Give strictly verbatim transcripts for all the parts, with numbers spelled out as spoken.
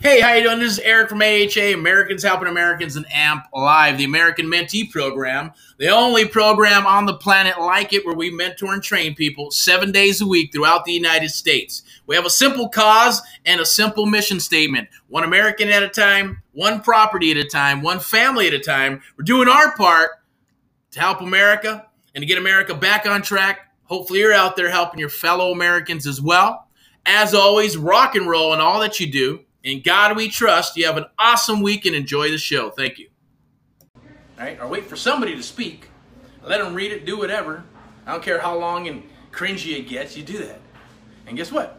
Hey, how you doing? This is Erick from A H A, Americans Helping Americans, and A M P Live, the American Mentee Program, the only program on the planet like it where we mentor and train people seven days a week throughout the United States. We have a simple cause and a simple mission statement. One American at a time, one property at a time, one family at a time. We're doing our part to help America and to get America back on track. Hopefully you're out there helping your fellow Americans as well. As always, rock and roll in all that you do. In God we trust. You have an awesome week and enjoy the show. Thank you. All right, or wait for somebody to speak. Let them read it, do whatever. I don't care how long and cringy it gets, you do that. And guess what?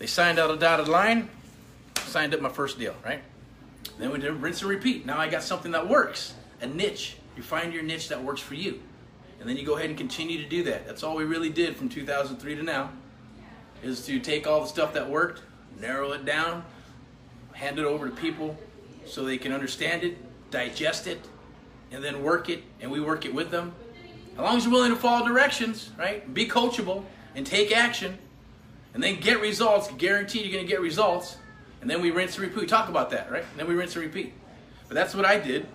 They signed out a dotted line, signed up my first deal, right? Then we did rinse and repeat. Now I got something that works, a niche. You find your niche that works for you. And then you go ahead and continue to do that. That's all we really did from two thousand three to now, is to take all the stuff that worked, narrow it down, hand it over to people so they can understand it, digest it, and then work it, and we work it with them. As long as you're willing to follow directions, right? Be coachable and take action, and then get results. Guaranteed you're going to get results. And then we rinse and repeat. We talk about that, right? And then we rinse and repeat. But that's what I did.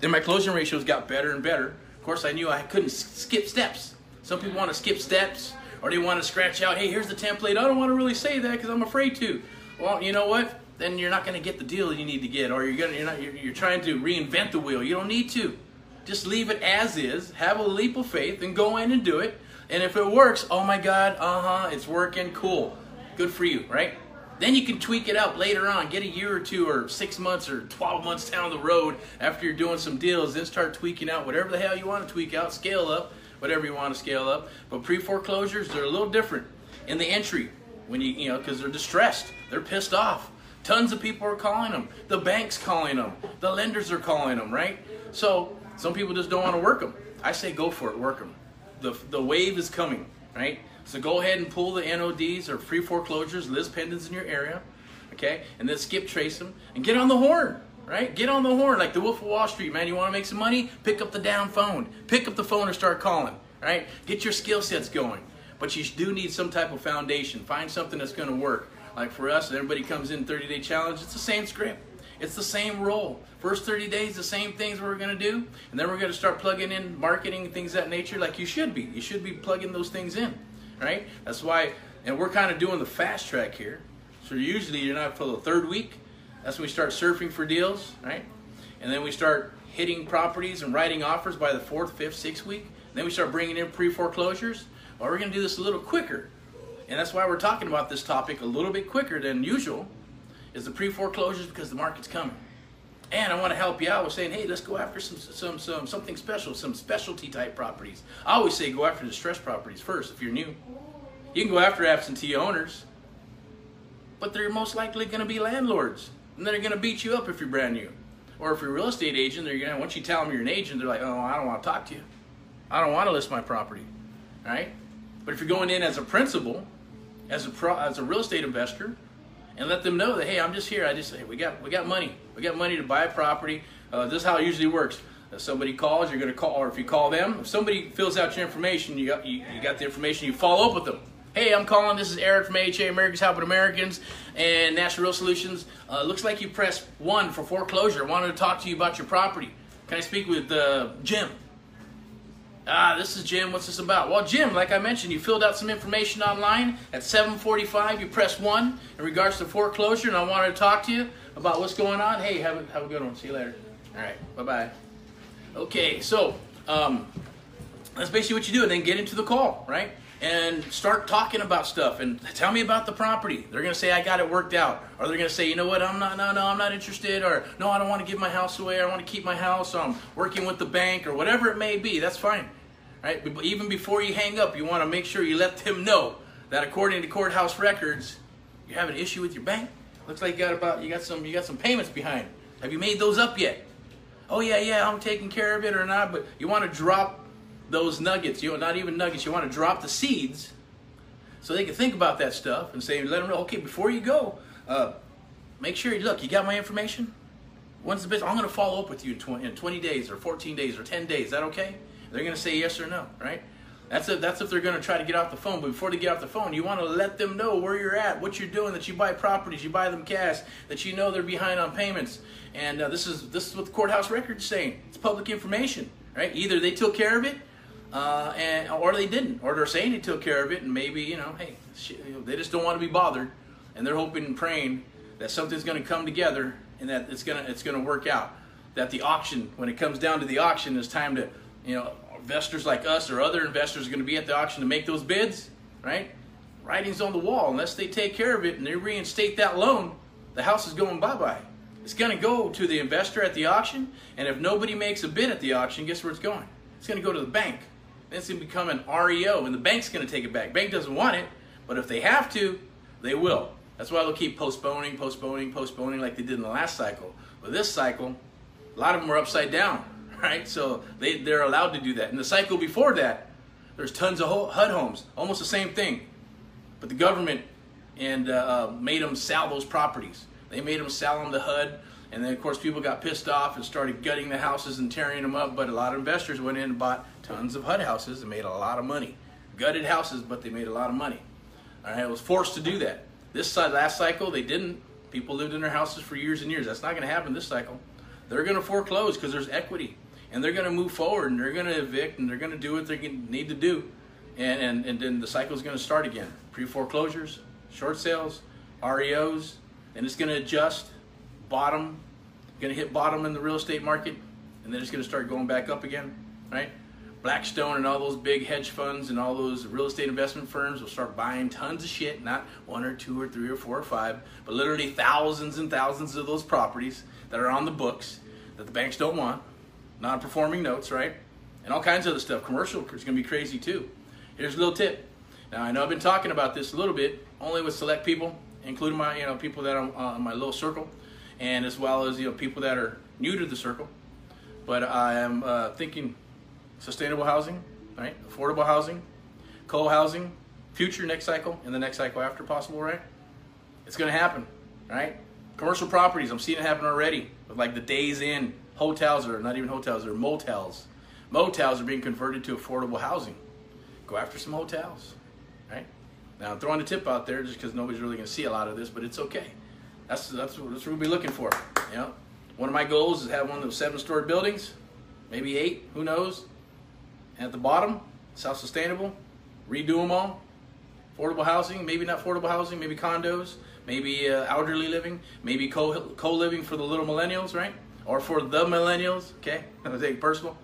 Then my closing ratios got better and better. Of course, I knew I couldn't skip steps. Some people want to skip steps, or they want to scratch out, hey, here's the template. I don't want to really say that because I'm afraid to. Well, you know what? Then you're not going to get the deal you need to get, or you're gonna, you're not, you're, you're trying to reinvent the wheel. You don't need to. Just leave it as is. Have a leap of faith and go in and do it. And if it works, oh my God, uh-huh, it's working, cool. Good for you, right? Then you can tweak it up later on. Get a year or two or six months or twelve months down the road after you're doing some deals. Then start tweaking out whatever the hell you want to tweak out. Scale up whatever you want to scale up. But pre-foreclosures, they're a little different in the entry when you, you know, because they're distressed. They're pissed off. Tons of people are calling them. The bank's calling them. The lenders are calling them, right? So some people just don't want to work them. I say go for it. Work them. The, the wave is coming, right? So go ahead and pull the N O Ds or free foreclosures, lis pendens in your area, okay? And then skip trace them and get on the horn, right? Get on the horn like the Wolf of Wall Street, man. You want to make some money? Pick up the down phone. Pick up the phone and start calling, right? Get your skill sets going. But you do need some type of foundation. Find something that's going to work. Like for us, everybody comes in thirty day challenge. It's the same script. It's the same role. First thirty days, the same things we're going to do. And then we're going to start plugging in marketing, things of that nature, like you should be. You should be plugging those things in. Right? That's why, and we're kind of doing the fast track here. So usually you're not for the third week. That's when we start surfing for deals, right? And then we start hitting properties and writing offers by the fourth, fifth, sixth week. And then we start bringing in pre-foreclosures. Well, we're going to do this a little quicker. And that's why we're talking about this topic a little bit quicker than usual, is the pre-foreclosures, because the market's coming. And I want to help you out with saying, hey, let's go after some, some, some, something special, some specialty type properties. I always say go after distressed properties first if you're new. You can go after absentee owners, but they're most likely going to be landlords. And they're going to beat you up if you're brand new. Or if you're a real estate agent, they're going to, once you tell them you're an agent, they're like, oh, I don't want to talk to you. I don't want to list my property, right? But if you're going in as a principal, as a, pro, as a real estate investor, and let them know that, hey, I'm just here. I just say, hey, we got we got money. We got money to buy a property. Uh, this is how it usually works. If somebody calls, you're going to call, or if you call them, if somebody fills out your information, you got, you, you got the information, you follow up with them. Hey, I'm calling. This is Erick from A H A, Americans Helping Americans, and National Real Solutions. Uh, looks like you pressed one for foreclosure. I wanted to talk to you about your property. Can I speak with uh, Jim? Ah, this is Jim. What's this about? Well, Jim, like I mentioned, you filled out some information online. At seven forty-five, you press one in regards to foreclosure, and I wanted to talk to you about what's going on. Hey, have a, have a good one. See you later. All right. Bye-bye. Okay, so um, that's basically what you do, and then get into the call, right? And start talking about stuff, and tell me about the property. They're going to say, I got it worked out. Or they're going to say, you know what, I'm not, no, no, I'm not interested. Or, no, I don't want to give my house away. I want to keep my house. I'm working with the bank, or whatever it may be. That's fine. Right? But even before you hang up, you want to make sure you let them know that according to courthouse records, you have an issue with your bank. Looks like you got about you got some you got some payments behind. Have you made those up yet? Oh yeah, yeah, I'm taking care of it or not. But you want to drop those nuggets. You know, not even nuggets. You want to drop the seeds so they can think about that stuff and say, let them know. Okay, before you go, uh, make sure you look. You got my information. Once the business, I'm going to follow up with you in twenty days or fourteen days or ten days. Is that okay? They're going to say yes or no, right? That's if, that's if they're going to try to get off the phone. But before they get off the phone, you want to let them know where you're at, what you're doing, that you buy properties, you buy them cash, that you know they're behind on payments. And uh, this is this is what the courthouse record's saying. It's public information, right? Either they took care of it, uh, and or they didn't, or they're saying they took care of it, and maybe you know, hey, they just don't want to be bothered, and they're hoping and praying that something's going to come together and that it's gonna it's gonna work out. That the auction, when it comes down to the auction, it's time to, you know, investors like us or other investors are going to be at the auction to make those bids, right? Writing's on the wall. Unless they take care of it and they reinstate that loan, the house is going bye-bye. It's going to go to the investor at the auction, and if nobody makes a bid at the auction, guess where it's going? It's going to go to the bank. Then it's going to become an R E O, and the bank's going to take it back. Bank doesn't want it, but if they have to, they will. That's why they'll keep postponing, postponing, postponing like they did in the last cycle. But this cycle, a lot of them are upside down. Right, so they, they're allowed to do that. And the cycle before that, there's tons of H U D homes, almost the same thing. But the government and uh, made them sell those properties. They made them sell them to H U D. And then, of course, people got pissed off and started gutting the houses and tearing them up. But a lot of investors went in and bought tons of H U D houses and made a lot of money. Gutted houses, but they made a lot of money. All right, it was forced to do that. This last cycle, they didn't. People lived in their houses for years and years. That's not going to happen this cycle. They're going to foreclose because there's equity. And they're going to move forward, and they're going to evict, and they're going to do what they need to do. And, and, and then the cycle is going to start again. Pre-foreclosures, short sales, R E Os, and it's going to adjust bottom, going to hit bottom in the real estate market, and then it's going to start going back up again, right? Blackstone and all those big hedge funds and all those real estate investment firms will start buying tons of shit, not one or two or three or four or five, but literally thousands and thousands of those properties that are on the books that the banks don't want. Non-performing notes, right? And all kinds of other stuff. Commercial is going to be crazy too. Here's a little tip. Now, I know I've been talking about this a little bit, only with select people, including my, you know, people that are on my little circle, and as well as, you know, people that are new to the circle. But I am uh, thinking sustainable housing, right? Affordable housing, co-housing, future next cycle, and the next cycle after possible, right? It's going to happen, right? Commercial properties, I'm seeing it happen already, with like the Days in. Hotels are not even hotels, they're motels. Motels are being converted to affordable housing. Go after some hotels, right? Now, I'm throwing a tip out there just because nobody's really going to see a lot of this, but it's okay. That's, that's, that's what we'll be looking for. You know? One of my goals is to have one of those seven-story buildings, maybe eight, who knows? And at the bottom, self-sustainable, redo them all. Affordable housing, maybe not affordable housing, maybe condos, maybe uh, elderly living, maybe co- co-living for the little millennials, right? Or for the millennials, okay? I'm gonna take personal.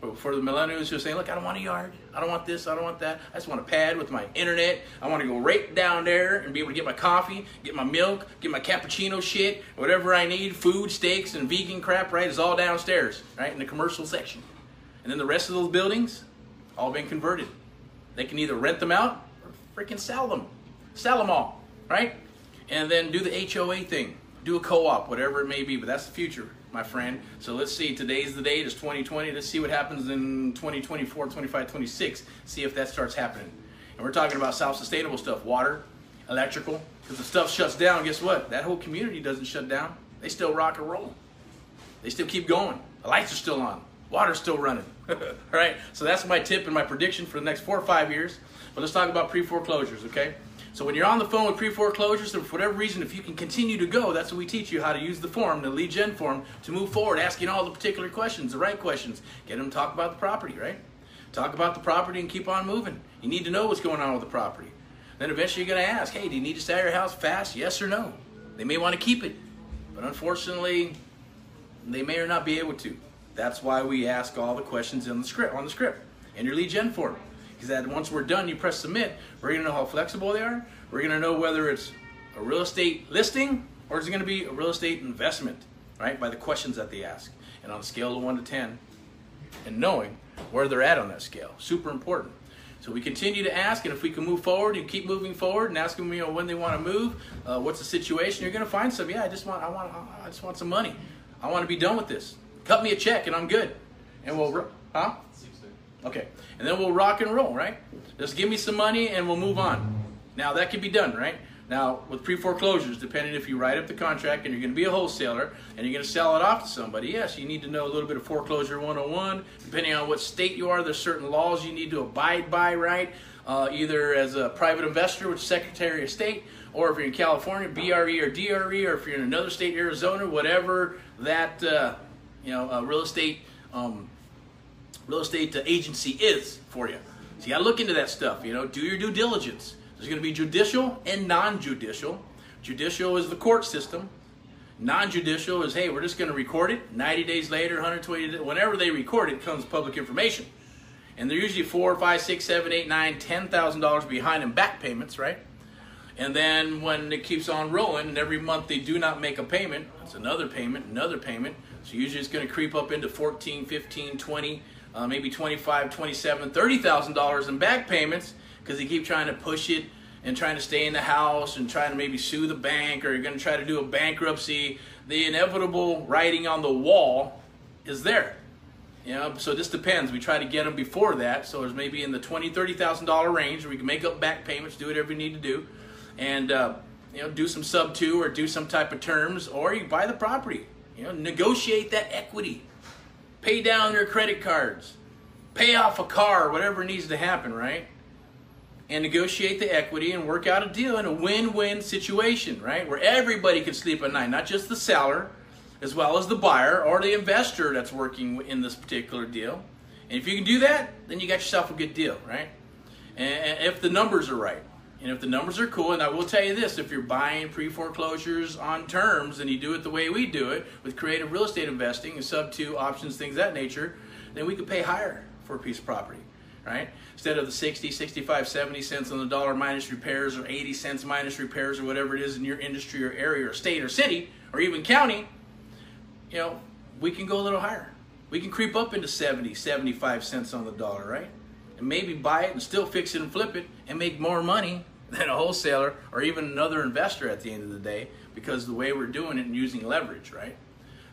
But for the millennials who are saying, look, I don't want a yard. I don't want this. I don't want that. I just want a pad with my internet. I want to go right down there and be able to get my coffee, get my milk, get my cappuccino shit, whatever I need, food, steaks, and vegan crap, right? It's all downstairs, right? In the commercial section. And then the rest of those buildings, all been converted. They can either rent them out or freaking sell them. Sell them all, right? And then do the H O A thing. Do a co-op, whatever it may be, but that's the future, my friend. So let's see, today's the date, it's twenty twenty. Let's see what happens in twenty twenty-four, twenty-five, twenty-six. See if that starts happening. And we're talking about self-sustainable stuff, water, electrical, because if stuff shuts down, guess what? That whole community doesn't shut down. They still rock and roll. They still keep going. The lights are still on. Water's still running, right? So that's my tip and my prediction for the next four or five years. But let's talk about pre-foreclosures, okay? So when you're on the phone with pre-foreclosures, and for whatever reason, if you can continue to go, that's what we teach you, how to use the form, the lead gen form, to move forward, asking all the particular questions, the right questions. Get them to talk about the property, right? Talk about the property and keep on moving. You need to know what's going on with the property. Then eventually you're going to ask, hey, do you need to sell your house fast? Yes or no? They may want to keep it, but unfortunately, they may or not be able to. That's why we ask all the questions in the script, on the script, in your lead gen form. That once we're done, you press submit, we're going to know how flexible they are. We're going to know whether it's a real estate listing or is it going to be a real estate investment, right, by the questions that they ask. And on a scale of one to ten, and knowing where they're at on that scale, super important. So we continue to ask, and if we can move forward and keep moving forward and ask them, you know, when they want to move, uh, what's the situation, you're going to find some, yeah, I just want, I want, I just want some money. I want to be done with this. Cut me a check and I'm good. And we'll, huh? Okay, and then we'll rock and roll, right? Just give me some money and we'll move on. Now that can be done, right? Now, with pre-foreclosures, depending if you write up the contract and you're going to be a wholesaler and you're going to sell it off to somebody, yes, you need to know a little bit of foreclosure one oh one. Depending on what state you are, there's certain laws you need to abide by, right? Uh, either as a private investor with Secretary of State, or if you're in California, B R E or D R E, or if you're in another state, Arizona, whatever that uh, you know uh, real estate um, real estate agency is for you. So you got to look into that stuff. You know, do your due diligence. There's going to be judicial and non-judicial. Judicial is the court system. Non-judicial is, hey, we're just going to record it. ninety days later, one hundred twenty days, whenever they record it, comes public information. And they're usually four, five, six, seven, eight, nine, ten thousand dollars behind in back payments, right? And then when it keeps on rolling, and every month they do not make a payment, it's another payment, another payment. So usually it's going to creep up into fourteen, fifteen, twenty, uh, maybe twenty-five, twenty-seven, thirty thousand dollars in back payments. Because they keep trying to push it and trying to stay in the house and trying to maybe sue the bank, or you're going to try to do a bankruptcy. The inevitable writing on the wall is there. You know, so this depends. We try to get them before that. So there's maybe in the twenty thousand dollars, thirty thousand dollars range where we can make up back payments, do whatever you need to do. And, uh, you know, do some sub two or do some type of terms, or you buy the property. You know, negotiate that equity. Pay down their credit cards. Pay off a car, whatever needs to happen, right? And negotiate the equity and work out a deal in a win-win situation, right? Where everybody can sleep at night, not just the seller, as well as the buyer or the investor that's working in this particular deal. And if you can do that, then you got yourself a good deal, right? And if the numbers are right, and if the numbers are cool, and I will tell you this, if you're buying pre-foreclosures on terms and you do it the way we do it, with creative real estate investing and sub two options, things of that nature, then we could pay higher for a piece of property. Right? Instead of the sixty, sixty-five, seventy cents on the dollar minus repairs, or eighty cents minus repairs, or whatever it is in your industry or area or state or city or even county, you know, we can go a little higher. We can creep up into seventy, seventy-five cents on the dollar, right? And maybe buy it and still fix it and flip it and make more money than a wholesaler or even another investor at the end of the day, because the way we're doing it and using leverage, right?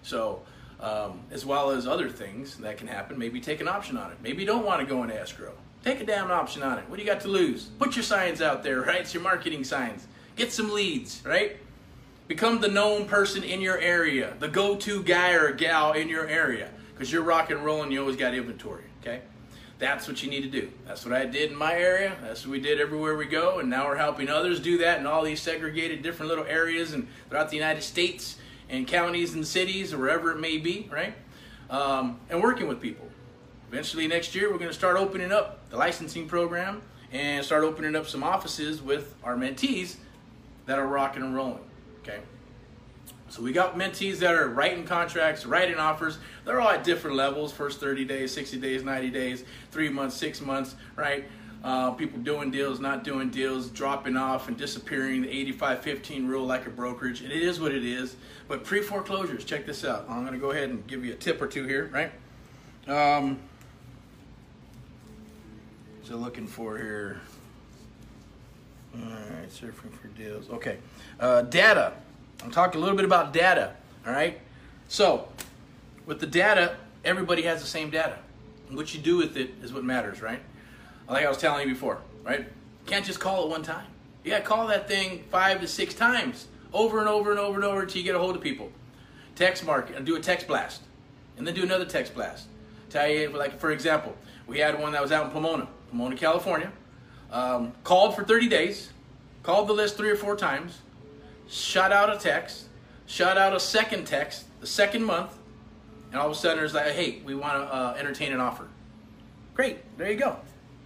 So Um, as well as other things that can happen. Maybe take an option on it. Maybe you don't want to go into escrow. Take a damn option on it. What do you got to lose? Put your signs out there, right? It's your marketing signs. Get some leads, right? Become the known person in your area, the go-to guy or gal in your area, because you're rock and rolling. You always got inventory, okay? That's what you need to do. That's what I did in my area. That's what we did everywhere we go, and now we're helping others do that in all these segregated different little areas and throughout the United States, and counties and cities, or wherever it may be, right? Um, and working with people. Eventually next year, we're going to start opening up the licensing program and start opening up some offices with our mentees that are rocking and rolling, okay? So we got mentees that are writing contracts, writing offers. They're all at different levels, first thirty days, sixty days, ninety days, three months, six months, right? Uh, people doing deals, not doing deals, dropping off and disappearing, the eighty-five fifteen rule like a brokerage. And it is what it is. But pre-foreclosures, check this out. I'm going to go ahead and give you a tip or two here, right? Um, so looking for here. All right, surfing for deals. Okay. Uh, data. I'm talking a little bit about data, all right? So with the data, everybody has the same data. And what you do with it is what matters, right? Like I was telling you before, right? Can't just call it one time. You gotta call that thing five to six times, over and over and over and over, until you get a hold of people. Text market, and do a text blast, and then do another text blast. Tell you, like for example, we had one that was out in Pomona, Pomona, California. Um, called for thirty days, called the list three or four times, shot out a text, shot out a second text, the second month, and all of a sudden it's like, hey, we want to uh, entertain an offer. Great, there you go.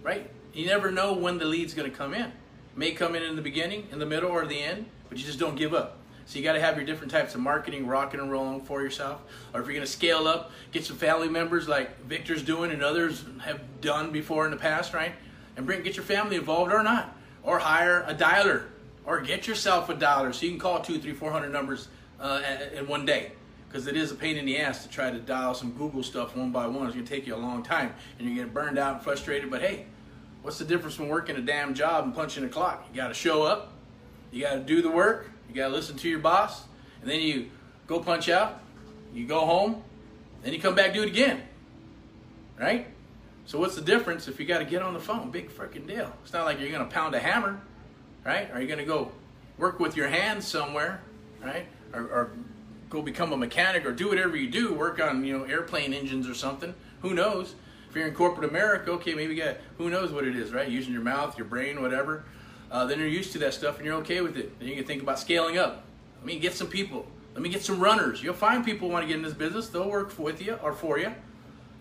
Right? You never know when the lead's going to come in. It may come in in the beginning, in the middle, or the end, but you just don't give up. So you got to have your different types of marketing rocking and rolling for yourself. Or if you're going to scale up, get some family members like Victor's doing and others have done before in the past, right? And bring, get your family involved or not. Or hire a dialer. Or get yourself a dialer so you can call two, three, four hundred numbers uh, in one day. Because it is a pain in the ass to try to dial some Google stuff one by one. It's going to take you a long time. And you're getting burned out and frustrated. But hey, what's the difference from working a damn job and punching a clock? You got to show up. You got to do the work. You got to listen to your boss. And then you go punch out. You go home. Then you come back, do it again. Right? So what's the difference if you got to get on the phone? Big freaking deal. It's not like you're going to pound a hammer. Right? Or you're going to go work with your hands somewhere, right? Or, or go become a mechanic, or do whatever you do, work on, you know, airplane engines or something. Who knows? If you're in corporate America, okay, maybe you got, who knows what it is, right? Using your mouth, your brain, whatever. Uh, then you're used to that stuff and you're okay with it. Then you can think about scaling up. Let me get some people. Let me get some runners. You'll find people who want to get in this business. They'll work for, with you or for you.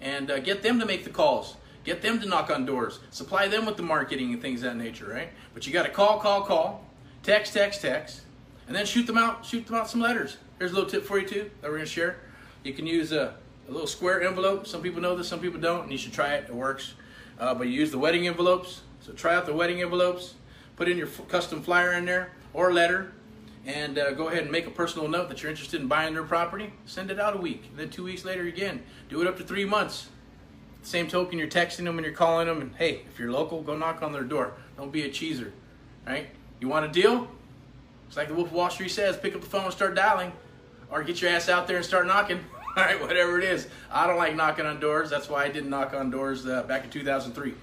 And uh, get them to make the calls. Get them to knock on doors. Supply them with the marketing and things of that nature, right? But you got to call, call, call. Text, text, text. And then shoot them out, shoot them out some letters. Here's a little tip for you too that we're going to share. You can use a, a little square envelope. Some people know this, some people don't, and you should try it. It works. Uh, but you use the wedding envelopes. So try out the wedding envelopes. Put in your custom flyer in there or letter, and uh, go ahead and make a personal note that you're interested in buying their property. Send it out a week, and then two weeks later again. Do it up to three months. Same token, you're texting them and you're calling them, and hey, if you're local, go knock on their door. Don't be a cheeser, right? You want a deal? It's like the Wolf of Wall Street says, pick up the phone and start dialing, or get your ass out there and start knocking. All right, whatever it is. I don't like knocking on doors. That's why I didn't knock on doors uh, back in two thousand three.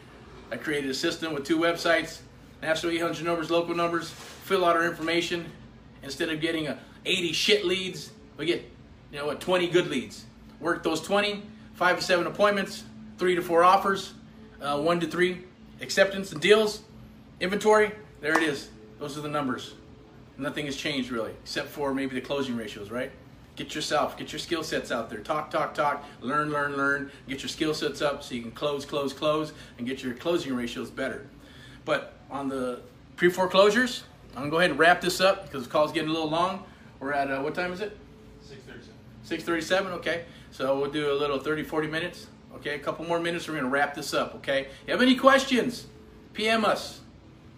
I created a system with two websites, National eight hundred numbers, local numbers, fill out our information. Instead of getting a eighty shit leads, we get, you know what, twenty good leads. Work those twenty, five to seven appointments, three to four offers, uh, one to three acceptance and deals, inventory, there it is. Those are the numbers. Nothing has changed really, except for maybe the closing ratios, right? Get yourself, get your skill sets out there. Talk, talk, talk, learn, learn, learn. Get your skill sets up so you can close, close, close, and get your closing ratios better. But on the pre-foreclosures, I'm going to go ahead and wrap this up because the call's getting a little long. We're at, uh, what time is it? six thirty-seven. six thirty-seven, okay. So we'll do a little thirty, forty minutes. Okay, a couple more minutes, we're going to wrap this up, okay? If you have any questions, P M us.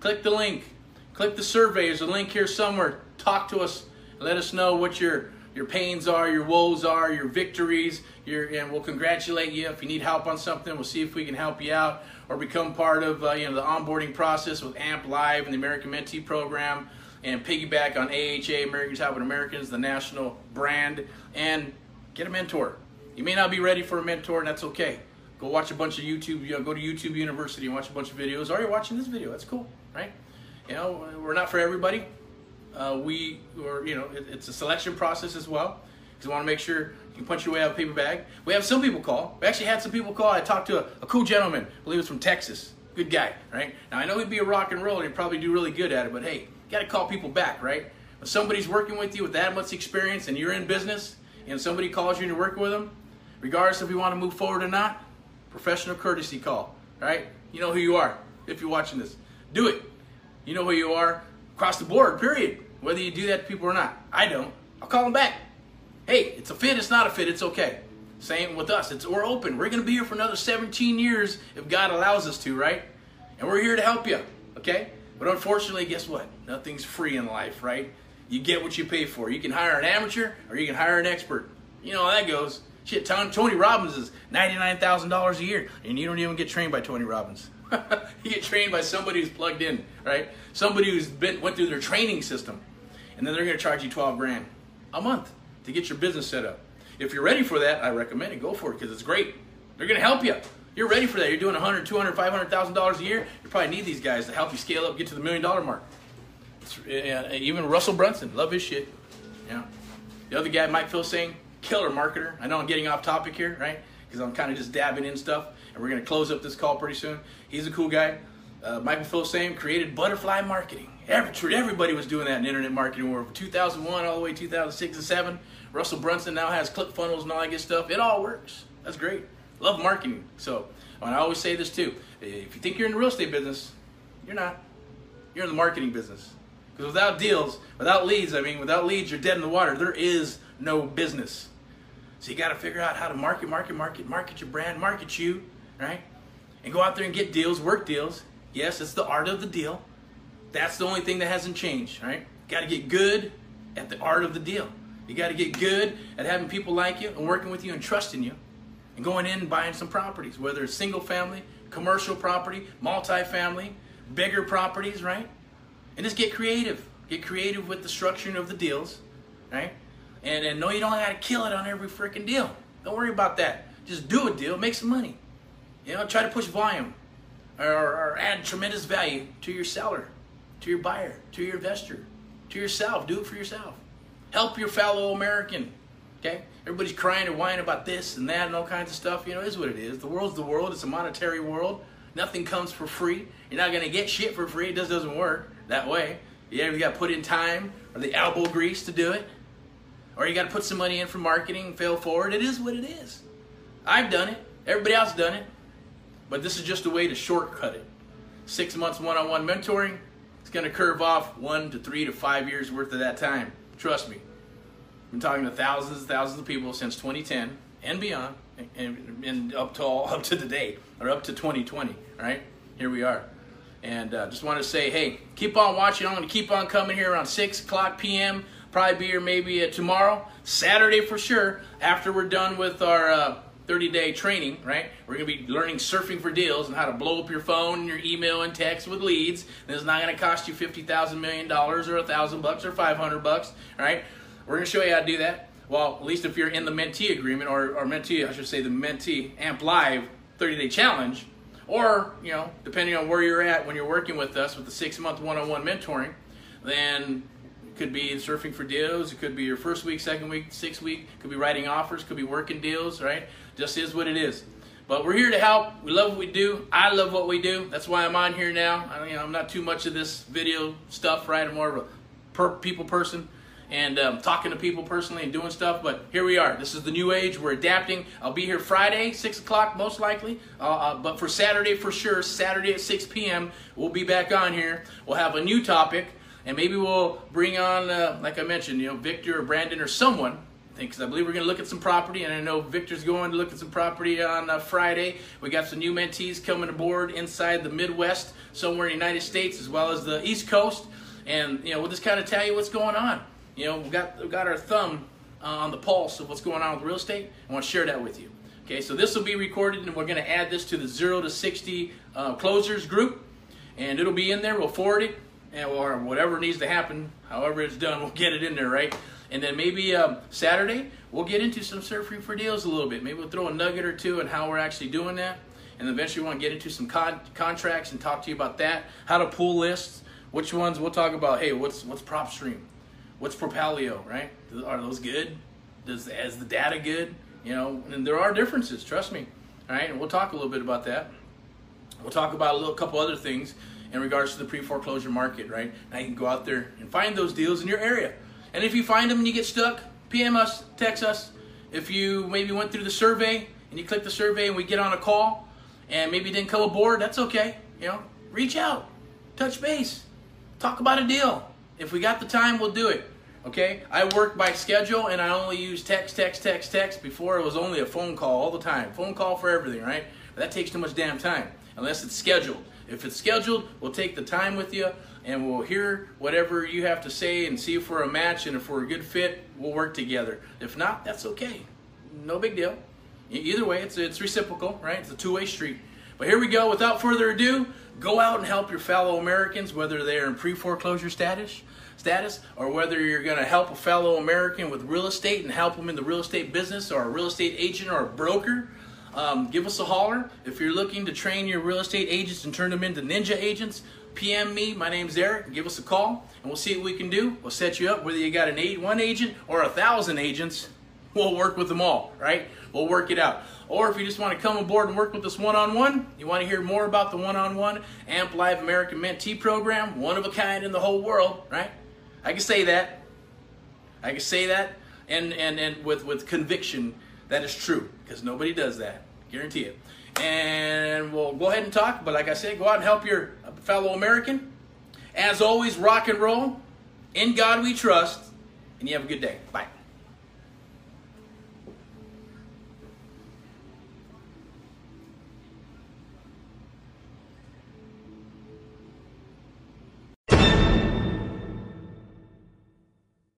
Click the link. Click the survey. There's a link here somewhere. Talk to us. Let us know what your, your pains are, your woes are, your victories, your, and we'll congratulate you. If you need help on something, we'll see if we can help you out. Or become part of uh, you know, the onboarding process with A M P Live and the American Mentee Program, and piggyback on A H A, Americans Helping Americans, the national brand, and get a mentor. You may not be ready for a mentor, and that's okay. Go watch a bunch of YouTube, you know, go to YouTube University and watch a bunch of videos, or you're watching this video, that's cool, right? You know, we're not for everybody. Uh, we, or you know, it, it's a selection process as well, because we want to make sure you can punch your way out of a paper bag. We have some people call. We actually had some people call. I talked to a, a cool gentleman, I believe it was from Texas. Good guy, right? Now, I know he'd be a rock and roller, he'd probably do really good at it, but hey, you got to call people back, right? When somebody's working with you with that much experience and you're in business, and somebody calls you and you're working with them, regardless if you want to move forward or not, professional courtesy call, right? You know who you are if you're watching this. Do it. You know who you are across the board, period. Whether you do that to people or not. I don't. I'll call them back. Hey, it's a fit, it's not a fit, it's okay. Same with us. It's, we're open. We're going to be here for another seventeen years if God allows us to, right? And we're here to help you, okay? But unfortunately, guess what? Nothing's free in life, right? You get what you pay for. You can hire an amateur or you can hire an expert. You know how that goes. Shit, Tony Robbins is ninety-nine thousand dollars a year, and you don't even get trained by Tony Robbins. You get trained by somebody who's plugged in, right? Somebody who's been, went through their training system, and then they're going to charge you twelve grand a month to get your business set up. If you're ready for that, I recommend it. Go for it because it's great. They're going to help you. You're ready for that. You're doing one hundred thousand, two hundred thousand, five hundred thousand dollars a year. You probably need these guys to help you scale up, get to the million dollar mark. It's, uh, even Russell Brunson, love his shit. Yeah. The other guy, Mike Phil Singh, killer marketer. I know I'm getting off topic here, right? Because I'm kind of just dabbing in stuff, and we're going to close up this call pretty soon. He's a cool guy. Uh, Michael Filsaime created butterfly marketing. Every, everybody was doing that in internet marketing world from two thousand one all the way to two thousand six and seven. Russell Brunson now has ClickFunnels and all that good stuff. It all works. That's great. Love marketing. So, and I always say this too. If you think you're in the real estate business, you're not. You're in the marketing business. Because without deals, without leads, I mean, without leads, you're dead in the water. There is no business. So you got to figure out how to market, market, market, market your brand, market you, right? And go out there and get deals, work deals. Yes, it's the art of the deal. That's the only thing that hasn't changed, right? Got to get good at the art of the deal. You got to get good at having people like you and working with you and trusting you and going in and buying some properties, whether it's single family, commercial property, multifamily, bigger properties, right? And just get creative. Get creative with the structuring of the deals, right? And, and no, you don't gotta kill it on every freaking deal. Don't worry about that. Just do a deal, make some money. You know, try to push volume or, or add tremendous value to your seller, to your buyer, to your investor, to yourself. Do it for yourself. Help your fellow American. Okay? Everybody's crying and whining about this and that and all kinds of stuff. You know, it is what it is. The world's the world. It's a monetary world. Nothing comes for free. You're not going to get shit for free. It just doesn't work that way. You either got to put in time or the elbow grease to do it. Or you got to put some money in for marketing and fail forward. It is what it is. I've done it. Everybody else has done it. But this is just a way to shortcut it. Six months one-on-one mentoring. It's going to curve off one to three to five years worth of that time. Trust me. I've been talking to thousands and thousands of people since twenty ten and beyond, and, and up to all, up to today, or up to twenty twenty. All right, here we are. And uh, just want to say, hey, keep on watching. I'm going to keep on coming here around six o'clock p m Probably be here maybe uh, tomorrow, Saturday for sure. After we're done with our uh, thirty-day training, right? We're going to be learning surfing for deals and how to blow up your phone and your email and text with leads. This is not going to cost you fifty thousand million dollars or a thousand bucks or five hundred bucks, all right? We're going to show you how to do that. Well, at least if you're in the mentee agreement, or, or mentee, I should say the mentee A M P Live thirty-day challenge, or, you know, depending on where you're at when you're working with us with the six-month one-on-one mentoring, then it could be surfing for deals, it could be your first week, second week, sixth week, it could be writing offers, it could be working deals, right? Just is what it is. But we're here to help. We love what we do. I love what we do. That's why I'm on here now. I, you know, I'm not too much of this video stuff, right? I'm more of a per people person. And um, talking to people personally and doing stuff, but here we are. This is the new age. We're adapting. I'll be here Friday, six o'clock most likely, uh, uh, but for Saturday for sure, Saturday at six p m we'll be back on here. We'll have a new topic, and maybe we'll bring on, uh, like I mentioned, you know, Victor or Brandon or someone, because I, I believe we're going to look at some property, and I know Victor's going to look at some property on uh, Friday. We got some new mentees coming aboard inside the Midwest, somewhere in the United States, as well as the East Coast, and, you know, we'll just kind of tell you what's going on. You know, we've got, we've got our thumb uh, on the pulse of what's going on with real estate. I want to share that with you. Okay, so this will be recorded, and we're going to add this to the zero to sixty uh, closers group. And it'll be in there. We'll forward it, and or whatever needs to happen, however it's done, we'll get it in there, right? And then maybe um, Saturday, we'll get into some surfing for deals a little bit. Maybe we'll throw a nugget or two on how we're actually doing that. And eventually we want to get into some con contracts and talk to you about that, how to pull lists, which ones we'll talk about. Hey, what's, what's PropStream? What's Propelio, right? Are those good? Does is the data good? You know, and there are differences, trust me. All right, and we'll talk a little bit about that. We'll talk about a little couple other things in regards to the pre-foreclosure market, right? Now you can go out there and find those deals in your area. And if you find them and you get stuck, P M us, text us. If you maybe went through the survey and you click the survey and we get on a call and maybe didn't come aboard, that's okay. You know, reach out, touch base, talk about a deal. If we got the time, we'll do it. Okay, I work by schedule, and I only use text, text, text, text. Before it was only a phone call all the time. Phone call for everything, right? But that takes too much damn time, unless it's scheduled. If it's scheduled, we'll take the time with you, and we'll hear whatever you have to say and see if we're a match, and if we're a good fit, we'll work together. If not, that's okay. No big deal. Either way, it's, it's reciprocal, right? It's a two-way street. But here we go. Without further ado, go out and help your fellow Americans, whether they're in pre-foreclosure status, status, or whether you're going to help a fellow American with real estate and help them in the real estate business, or a real estate agent or a broker. Um, give us a holler. If you're looking to train your real estate agents and turn them into ninja agents, P M me. My name's Erick. Give us a call, and we'll see what we can do. We'll set you up, whether you got an eight, one agent or a thousand agents. We'll work with them all, right? We'll work it out. Or if you just want to come aboard and work with us one-on-one, you want to hear more about the one-on-one A M P Live American Mentee Program, one of a kind in the whole world, right? I can say that. I can say that and, and, and with, with conviction that is true, because nobody does that. Guarantee it. And we'll go ahead and talk, but like I said, go out and help your fellow American. As always, rock and roll. In God we trust, and you have a good day. Bye.